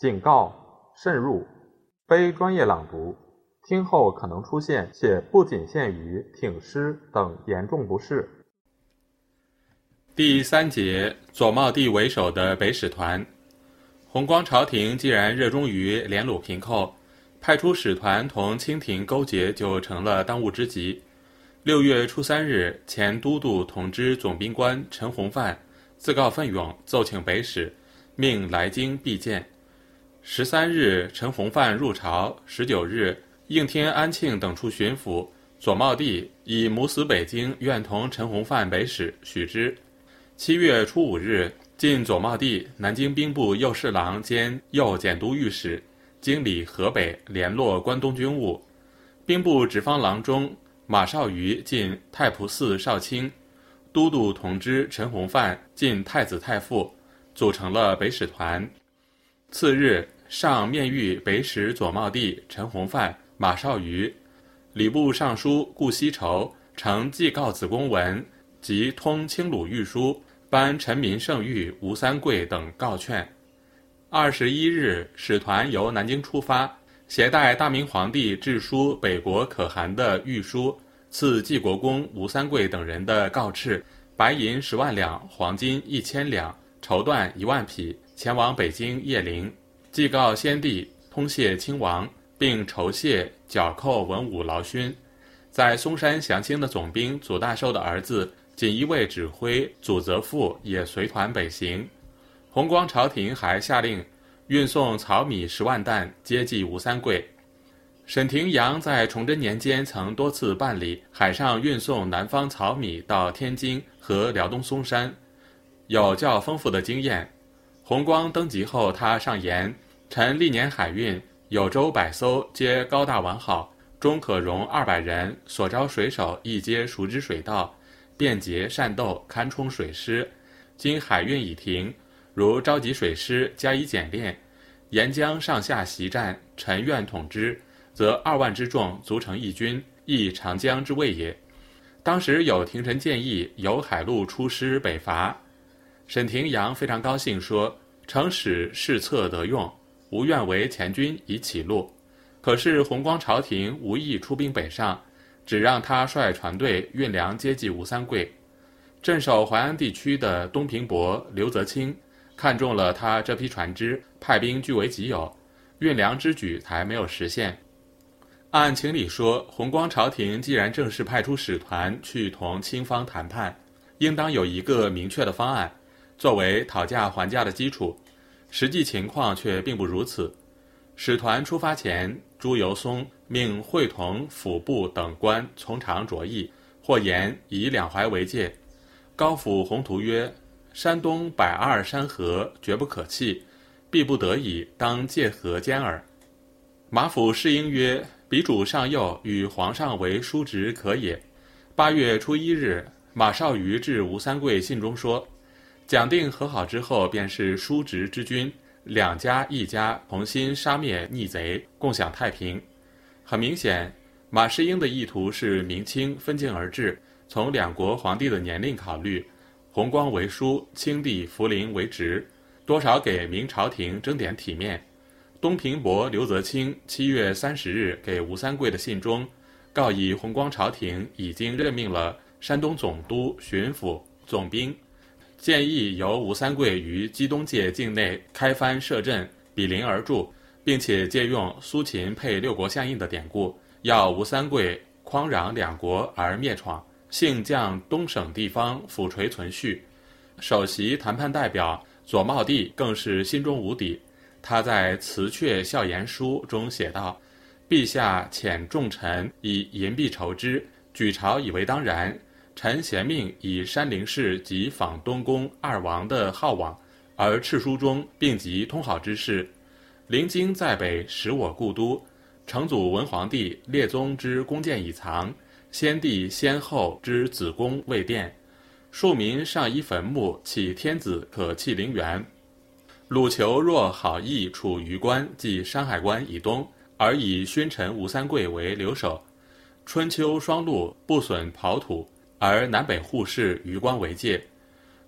警告：慎入，非专业朗读，听后可能出现且不仅限于挺失等严重不适。第三节，左茂帝为首的北使团。弘光朝廷既然热衷于联鲁平寇，派出使团同清廷勾结就成了当务之急。6月初3日，前都督统知总兵官陈洪范自告奋勇奏请北使，命来京必见。13日，陈洪范入朝。19日，应天、安庆等处巡抚左茂帝以母死北京，愿同陈洪范北使许之。7月初5日，晋左茂帝南京兵部右侍郎兼右检都御史，经理河北，联络关东军务。兵部直方郎中马绍瑜进太仆寺少卿，都督同知陈洪范进太子太傅，组成了北使团。次日，上面谕北使左茂帝、陈洪范、马绍瑜。礼部尚书顾希畴呈祭告子公文及通清鲁御书，颁陈民胜玉、吴三桂等告劝。21日，使团由南京出发，携带大明皇帝致书北国可汗的御书、赐济国公吴三桂等人的告敕，白银10万两，黄金1000两，绸缎1万匹，前往北京邺陵，祭告先帝，通谢亲王，并酬谢剿寇文武劳勋。在嵩山降清的总兵祖大寿的儿子锦衣卫指挥祖泽富也随团北行。弘光朝廷还下令运送草米10万担接济吴三桂。沈廷阳在崇祯年间曾多次办理海上运送南方草米到天津和辽东嵩山，有较丰富的经验。弘光登基后，他上言：臣历年海运，有州100艘皆高大完好，中可容200人，所招水手亦皆熟知水道，便捷善斗，堪充水师。今海运已停，如召集水师加以检练，沿江上下习战，臣愿统之，则2万之众足成一军，亦长江之谓也。当时有廷臣建议由海路出师北伐，沈廷阳非常高兴，说：诚使事策得用，无愿为前军以起路。可是弘光朝廷无意出兵北上，只让他率船队运粮接济吴三桂。镇守淮安地区的东平伯刘泽清看中了他这批船只，派兵据为己有，运粮之举才没有实现。按情理说，弘光朝廷既然正式派出使团去同清方谈判，应当有一个明确的方案作为讨价还价的基础，实际情况却并不如此。使团出发前，朱由崧命会同府部等官从长酌议，或言以两淮为界。高府宏图曰：山东120山河，绝不可弃，必不得已，当界河兼耳。马府侍应曰：彼主上佑，与皇上为叔侄可也。8月初1日，马绍瑜致吴三桂信中说：讲定和好之后，便是叔侄之君，两家一家，同心杀灭逆贼，共享太平。很明显，马士英的意图是明清分进而治，从两国皇帝的年龄考虑，弘光为叔，清帝福临为侄，多少给明朝廷争点体面。东平伯刘泽清7月30日给吴三桂的信中，告以弘光朝廷已经任命了山东总督、巡抚、总兵，建议由吴三桂于鸡东界境内开藩设镇，比邻而筑，并且借用苏秦配六国相印的典故，要吴三桂匡攘两国而灭闯，幸降东省地方抚垂存续。首席谈判代表左茂帝更是心中无底，他在《辞阙效言书》中写道：陛下遣重臣以银币酬之，举朝以为当然，臣贤命以山陵氏及访东宫二王的好往，而敕书中并集通好之事。临京在北，使我故都，成祖文皇帝列宗之宫建以藏，先帝先后之子宫未殿，庶民上依坟墓，岂天子可弃陵园？鲁求若好意处榆关即山海关以东，而以勋臣吴三桂为留守，春秋双陆，不损刨土，而南北互市，榆关为界。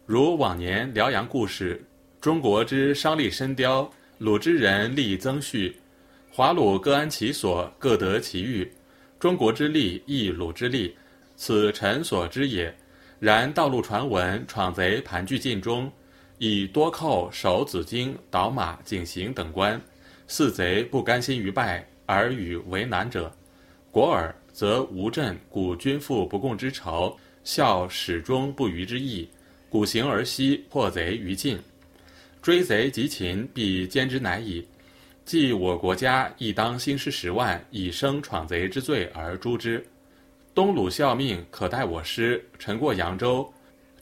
如往年辽阳故事，中国之商吏深雕，鲁之人力增续，华鲁各安其所，各得其欲。中国之力亦鲁之力，此臣所知也。然道路传闻，闯贼盘踞禁中，以多寇、守子京、倒马、井刑等官，四贼不甘心于败，而与为难者。果尔，则吴镇古君父不共之仇，孝始终不渝之义，古行而息，破贼于禁。追贼及秦，必歼之乃矣。即我国家，亦当兴师10万，以生闯贼之罪而诛之。东鲁效命，可代我师。臣过扬州，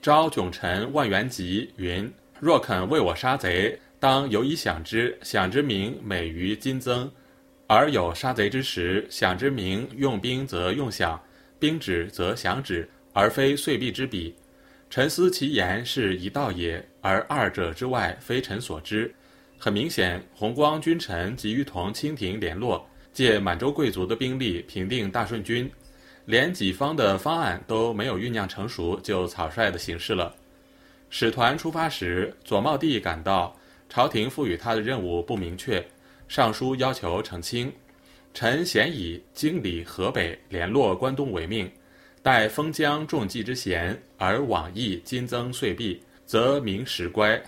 召囧臣万元吉云：若肯为我杀贼，当有以享之。享之名，美于金增。而有杀贼之时，享之名，用兵则用饷，兵止则饷止，而非岁币之比。臣思其言是一道也，而二者之外，非臣所知。很明显，弘光君臣急于同清廷联络，借满洲贵族的兵力平定大顺军，连己方的方案都没有酝酿成熟，就草率的行事了。使团出发时，左茂帝赶到，朝廷赋予他的任务不明确，上书要求澄清。臣咸以经理河北，联络关东为命，待封疆重计之嫌，而往议金增岁币，则明时乖。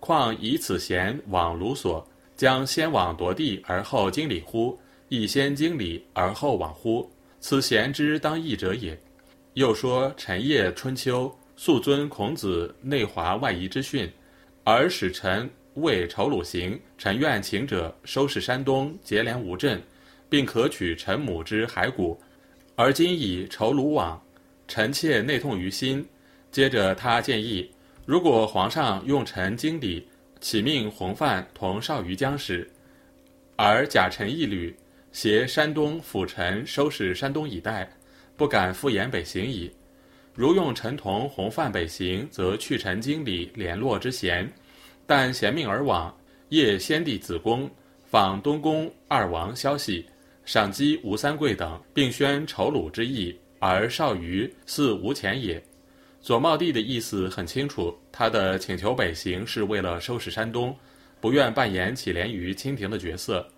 况以此嫌往鲁所，将先往夺地而后经理乎？亦先经理而后往乎？此贤之当义者也。又说臣业春秋，素尊孔子内华外夷之训，而使臣为仇鲁行，臣愿请者收拾山东，结连吴镇，并可取臣母之骸骨。而今以仇鲁往，臣妾内痛于心。接着他建议，如果皇上用臣经理，起命弘范同少于将使，而假臣一旅，携山东辅臣收拾山东一带，不敢复言北行矣。如用臣同弘范北行，则去臣经理联络之嫌，但贤命而往，谒先帝子恭，访东宫二王消息，赏激吴三桂等，并宣仇鲁之意，而少于似无前也。左茂帝的意思很清楚，他的请求北行是为了收拾山东，不愿扮演起连于清廷的角色。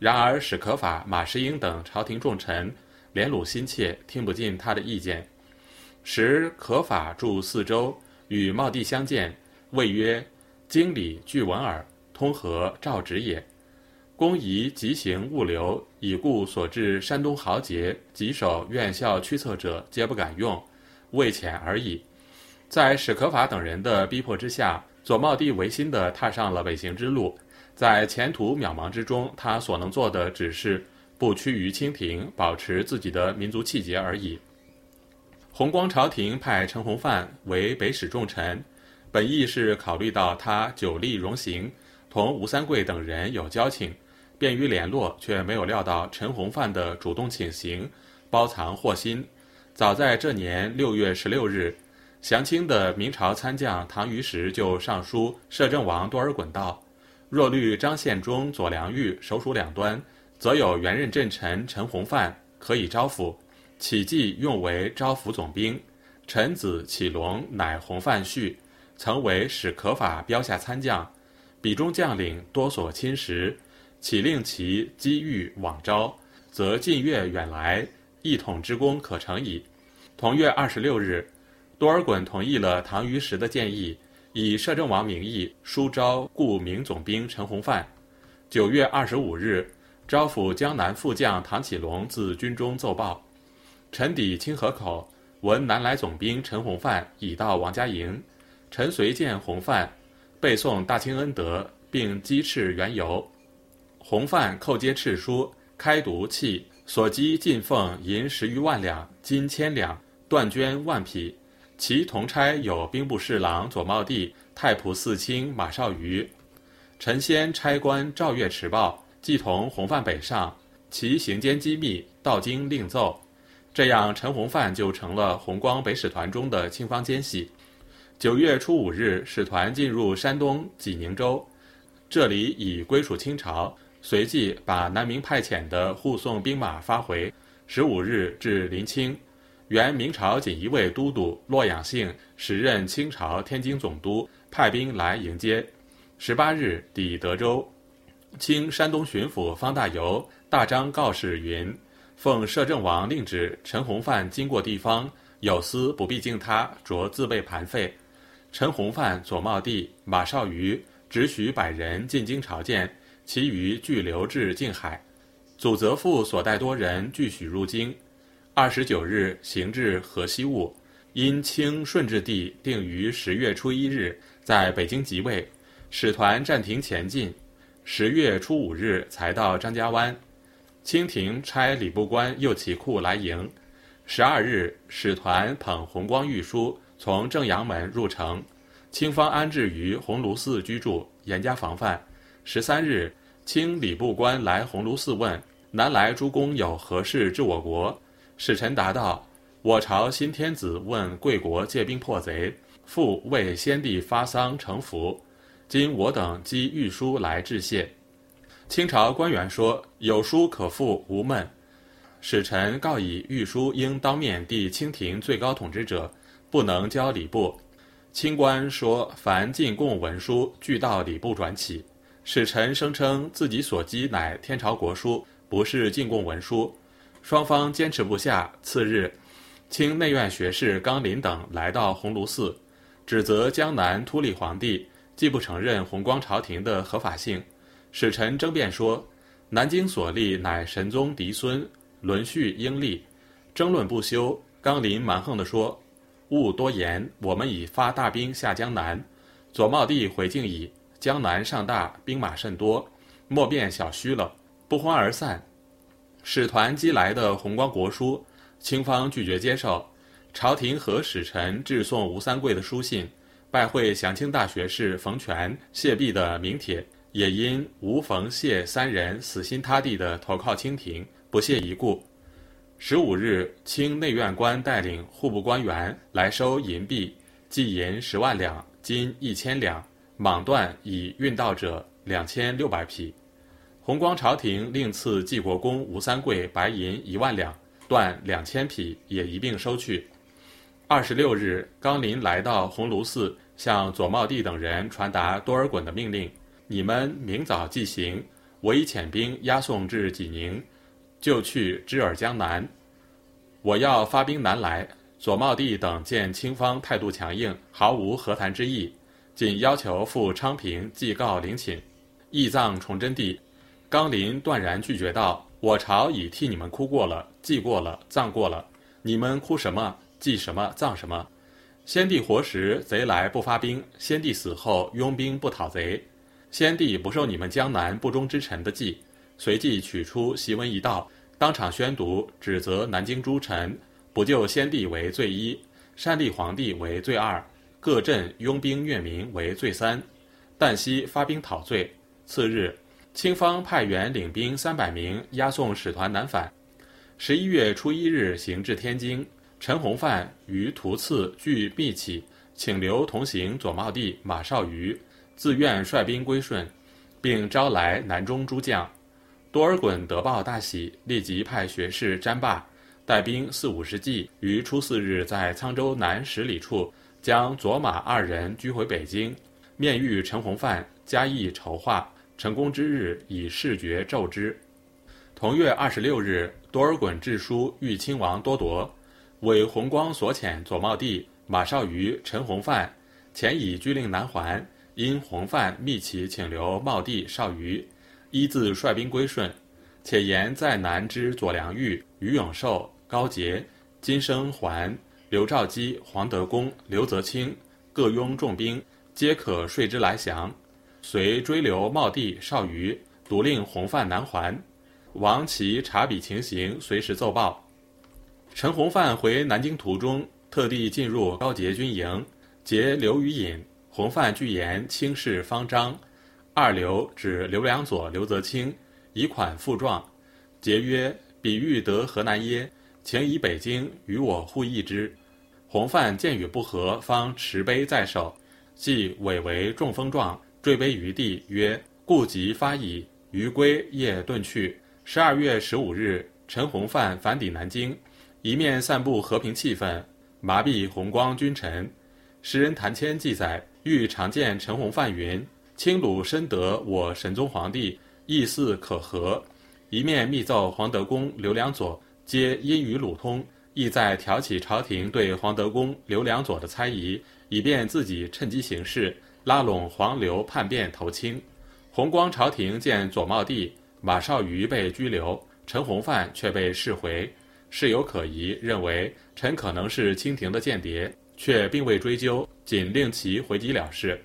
然而史可法、马士英等朝廷重臣连鲁心切，听不进他的意见。时可法驻四周，与茂帝相见，谓曰：经理巨文耳，通和赵直也。公宜急行勿留，以故所至山东豪杰及守院校驱策者，皆不敢用，未遣而已。在史可法等人的逼迫之下，左茂帝违心地踏上了北行之路。在前途渺茫之中，他所能做的只是不屈于清廷，保持自己的民族气节而已。弘光朝廷派陈弘范为北使重臣，本意是考虑到他久立戎行，同吴三桂等人有交情，便于联络，却没有料到陈弘范的主动请行包藏祸心。早在这年6月16日，降清的明朝参将唐虞时就上书摄政王多尔衮道：若律张献忠、左良玉首属两端，则有原任镇臣陈弘范可以招抚，起计用为招抚总兵。臣子启龙乃弘范婿，曾为史可法标下参将，彼中将领多所侵蚀，岂令其机遇往招，则近月远来，一统之功可成矣。同月26日，多尔衮同意了唐虞时的建议，以摄政王名义书招顾明总兵陈弘范。9月25日，招抚江南副将唐启龙自军中奏报，陈抵清河口，闻南来总兵陈弘范已到王家营，陈随见弘范，背诵大清恩德，并激斥缘由。弘范叩接敕书，开读契，所积进俸银10余万两，金1000两，断捐10000匹。其同差有兵部侍郎左茂帝、太仆寺卿马绍瑜。陈先差官赵月持报，即同弘范北上，其行间机密，到京另奏。这样陈弘范就成了弘光北使团中的清方奸细。9月初5日，使团进入山东济宁州，这里已归属清朝，随即把南明派遣的护送兵马发回。15日至临清，原明朝锦衣卫都督洛仰杏时任清朝天津总督，派兵来迎接。18日抵德州，经山东巡抚方大猷大张告示云：奉摄政王令旨，陈洪范经过地方，有司不必敬他，着自备盘费。陈洪范、左茂帝、马绍瑜只许100人进京朝见，其余俱留至静海。祖泽父所带多人俱许入京。29日行至河西务，因清顺治帝定于10月初1日在北京即位，使团暂停前进，10月初5日才到张家湾。清廷差礼部官右旗库来迎。12日，使团捧弘光御书从正阳门入城，清方安置于鸿胪寺居住，严加防范。13日，清礼部官来鸿胪寺问：南来诸公有何事治我国？使臣答道：我朝新天子问贵国借兵破贼，复为先帝发丧承福，今我等积御书来致谢。清朝官员说：有书可复无闷。使臣告以御书应当面递清廷最高统治者，不能交礼部。清官说：凡进贡文书俱到礼部转起。使臣声称自己所积乃天朝国书，不是进贡文书。双方坚持不下。次日，清内院学士冈林等来到鸿胪寺，指责江南突立皇帝既不承认弘光朝廷的合法性。使臣争辩说：南京所立乃神宗嫡孙，伦序应立。争论不休。冈林蛮横地说：勿多言，我们已发大兵下江南。左茂帝回敬矣，江南尚大，兵马甚多，莫变小胥了。不欢而散。使团寄来的弘光国书，清方拒绝接受。朝廷和使臣致送吴三桂的书信，拜会祥清大学士冯全、谢弼的名帖，也因吴、冯、谢三人死心塌地地投靠清廷，不屑一顾。15日，清内院官带领户部官员来收银币，计银10万两，金1000两，莽断以运到者2600匹。弘光朝廷另赐济国公吴三桂白银1万两，断2000匹，也一并收去。26日，冈林来到鸿胪寺，向左茂帝等人传达多尔衮的命令：你们明早即行，我已遣兵押送至济宁，就去支尔江南。我要发兵南来。左茂帝等见清方态度强硬，毫无和谈之意，仅要求赴昌平祭告陵寝，义葬崇祯帝。冈林断然拒绝道：我朝已替你们哭过了，祭过了，葬过了，你们哭什么？祭什么？葬什么？先帝活时贼来不发兵，先帝死后拥兵不讨贼。先帝不受你们江南不忠之臣的计。随即取出檄文一道，当场宣读，指责南京诸臣不就先帝为罪一，擅立皇帝为罪二，各镇拥兵虐民为罪三，旦夕发兵讨罪。次日，清方派员领兵300名押送使团南返。11月初1日行至天津，陈洪范、于图次俱密启，请留同行左茂帝、马绍瑜，自愿率兵归顺，并招来南中诸将。多尔衮得报大喜，立即派学士詹霸带兵40-50骑，于初4日在沧州南10里处将左马2人拘回北京，面谕陈洪范，加以筹划。成功之日，以视觉奏之。同月26日，多尔衮致书谕亲王多铎：为弘光所遣左茂帝、马绍瑜、陈洪范，前已拘令南还。因洪范密启请留茂帝、绍瑜，依自率兵归顺，且言在南之左良玉、于永寿、高杰、金生桓、刘兆基、黄德功、刘泽清各拥重兵，皆可率之来降。遂追留茂帝、绍瑜，独令洪范南还。王琦查笔情形，随时奏报。陈洪范回南京途中，特地进入高杰军营，劫刘禹隐。洪范据言清室方张，二刘指刘良佐、刘泽清，以款付状。节曰：彼欲得河南耶？请以北京与我互议之。洪范见与不和，方持杯在手，即委为中风状，坠杯于地，曰：故即发矣。余归夜遁去。12月15日，陈洪范返抵南京，一面散布和平气氛，麻痹弘光君臣。诗人谭谦记载，欲常见陈洪范云：清鲁深得我神宗皇帝意事可合。一面密奏黄德公、刘良佐皆阴雨鲁通，意在挑起朝廷对黄德公、刘良佐的猜疑，以便自己趁机行事，拉拢黄刘叛变投清。弘光朝廷见左茂帝、马绍瑜被拘留，陈洪范却被释回，事有可疑，认为陈可能是清廷的间谍，却并未追究，仅令其回籍了事。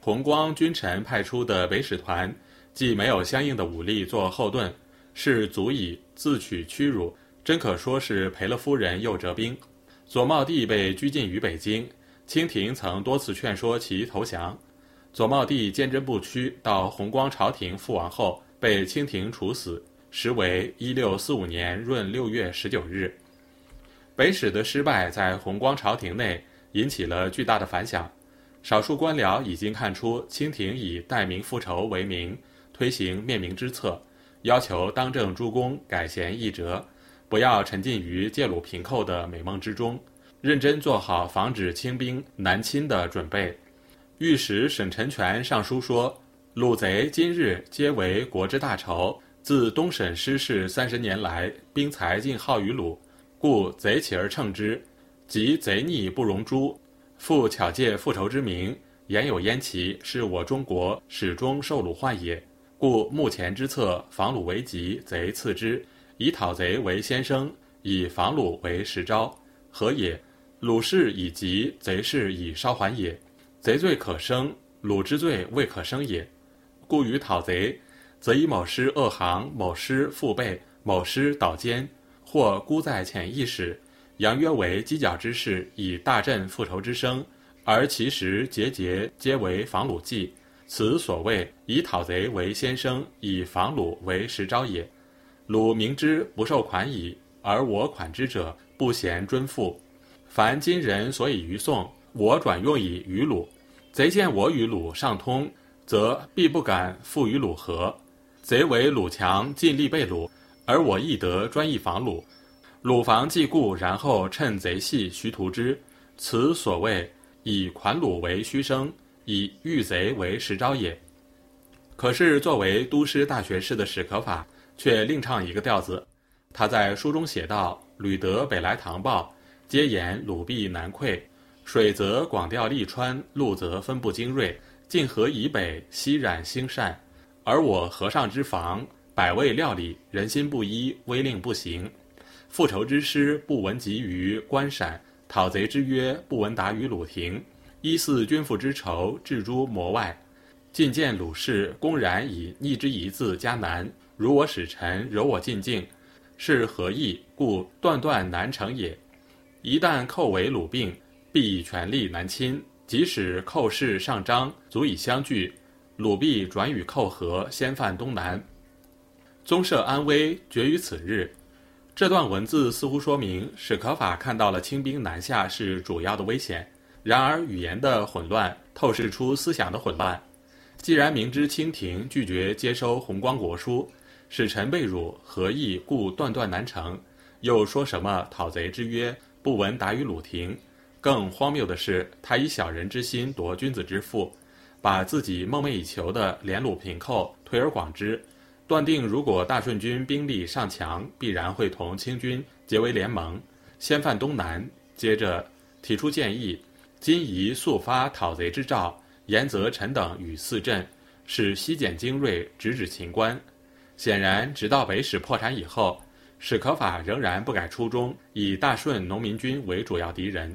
弘光君臣派出的北使团既没有相应的武力做后盾，是足以自取屈辱，真可说是赔了夫人又折兵。左茂帝被拘禁于北京，清廷曾多次劝说其投降，左茂帝坚贞不屈，到弘光朝廷覆亡后被清廷处死，时为1645年闰6月19日。北使的失败在弘光朝廷内引起了巨大的反响，少数官僚已经看出清廷以代民复仇为名推行灭明之策，要求当政诸公改弦易辙，不要沉浸于借鲁平寇的美梦之中，认真做好防止清兵南侵的准备。御史沈臣权上书说，鲁贼今日皆为国之大仇，自东沈失势30年来，兵财尽耗于鲁，故贼起而乘之，即贼逆不容诛，复巧借复仇之名，言有焉耆，是我中国始终受鲁患也。故目前之策，防鲁为急，贼次之，以讨贼为先声，以防鲁为实招，何也？鲁事以急，贼事以稍缓也。贼罪可生，鲁之罪未可生也。故于讨贼，则以某师恶行，某师腹背，某师倒奸，或孤在潜意识，佯约为犄角之势，以大振复仇之声，而其实节节皆为防鲁计，此所谓以讨贼为先声，以防鲁为实招也。鲁明知不受款矣，而我款之者，不嫌铮复。凡今人所以于宋，我转用以于鲁。贼见我与鲁上通，则必不敢复与鲁合。贼为鲁强，尽力被鲁，而我亦得专一防鲁。鲁防既固，然后趁贼隙徐图之，此所谓以款鲁为虚声，以御贼为实招也。可是作为都师大学士的史可法却另唱一个调子，他在书中写道：屡得北来堂报，皆言鲁必南溃，水则广调利川，陆则分布精锐，晋河以北西染兴善，而我河上之防，百味料理，人心不一，威令不行。复仇之师不闻及于关陕，讨贼之约不闻达于鲁庭，依似君父之仇，置诸魔外。近见鲁氏公然以逆之一字加难，如我使臣柔我进境，是何意？故断断难成也。一旦寇为鲁病，必以权力南侵，即使寇势上张，足以相拒，鲁必转与寇合，先犯东南，宗社安危，决于此日。这段文字似乎说明史可法看到了清兵南下是主要的危险，然而语言的混乱透视出思想的混乱。既然明知清廷拒绝接收弘光国书，使臣被辱，何意故断断难成，又说什么讨贼之约不闻达于鲁庭？更荒谬的是，他以小人之心夺君子之腹，把自己梦寐以求的联鲁平寇推而广之，断定如果大顺军兵力上强，必然会同清军结为联盟，先犯东南。接着提出建议，今宜速发讨贼之诏，严责臣等与四镇，使西减精锐，直指秦关。显然直到北使破产以后，史可法仍然不改初衷，以大顺农民军为主要敌人。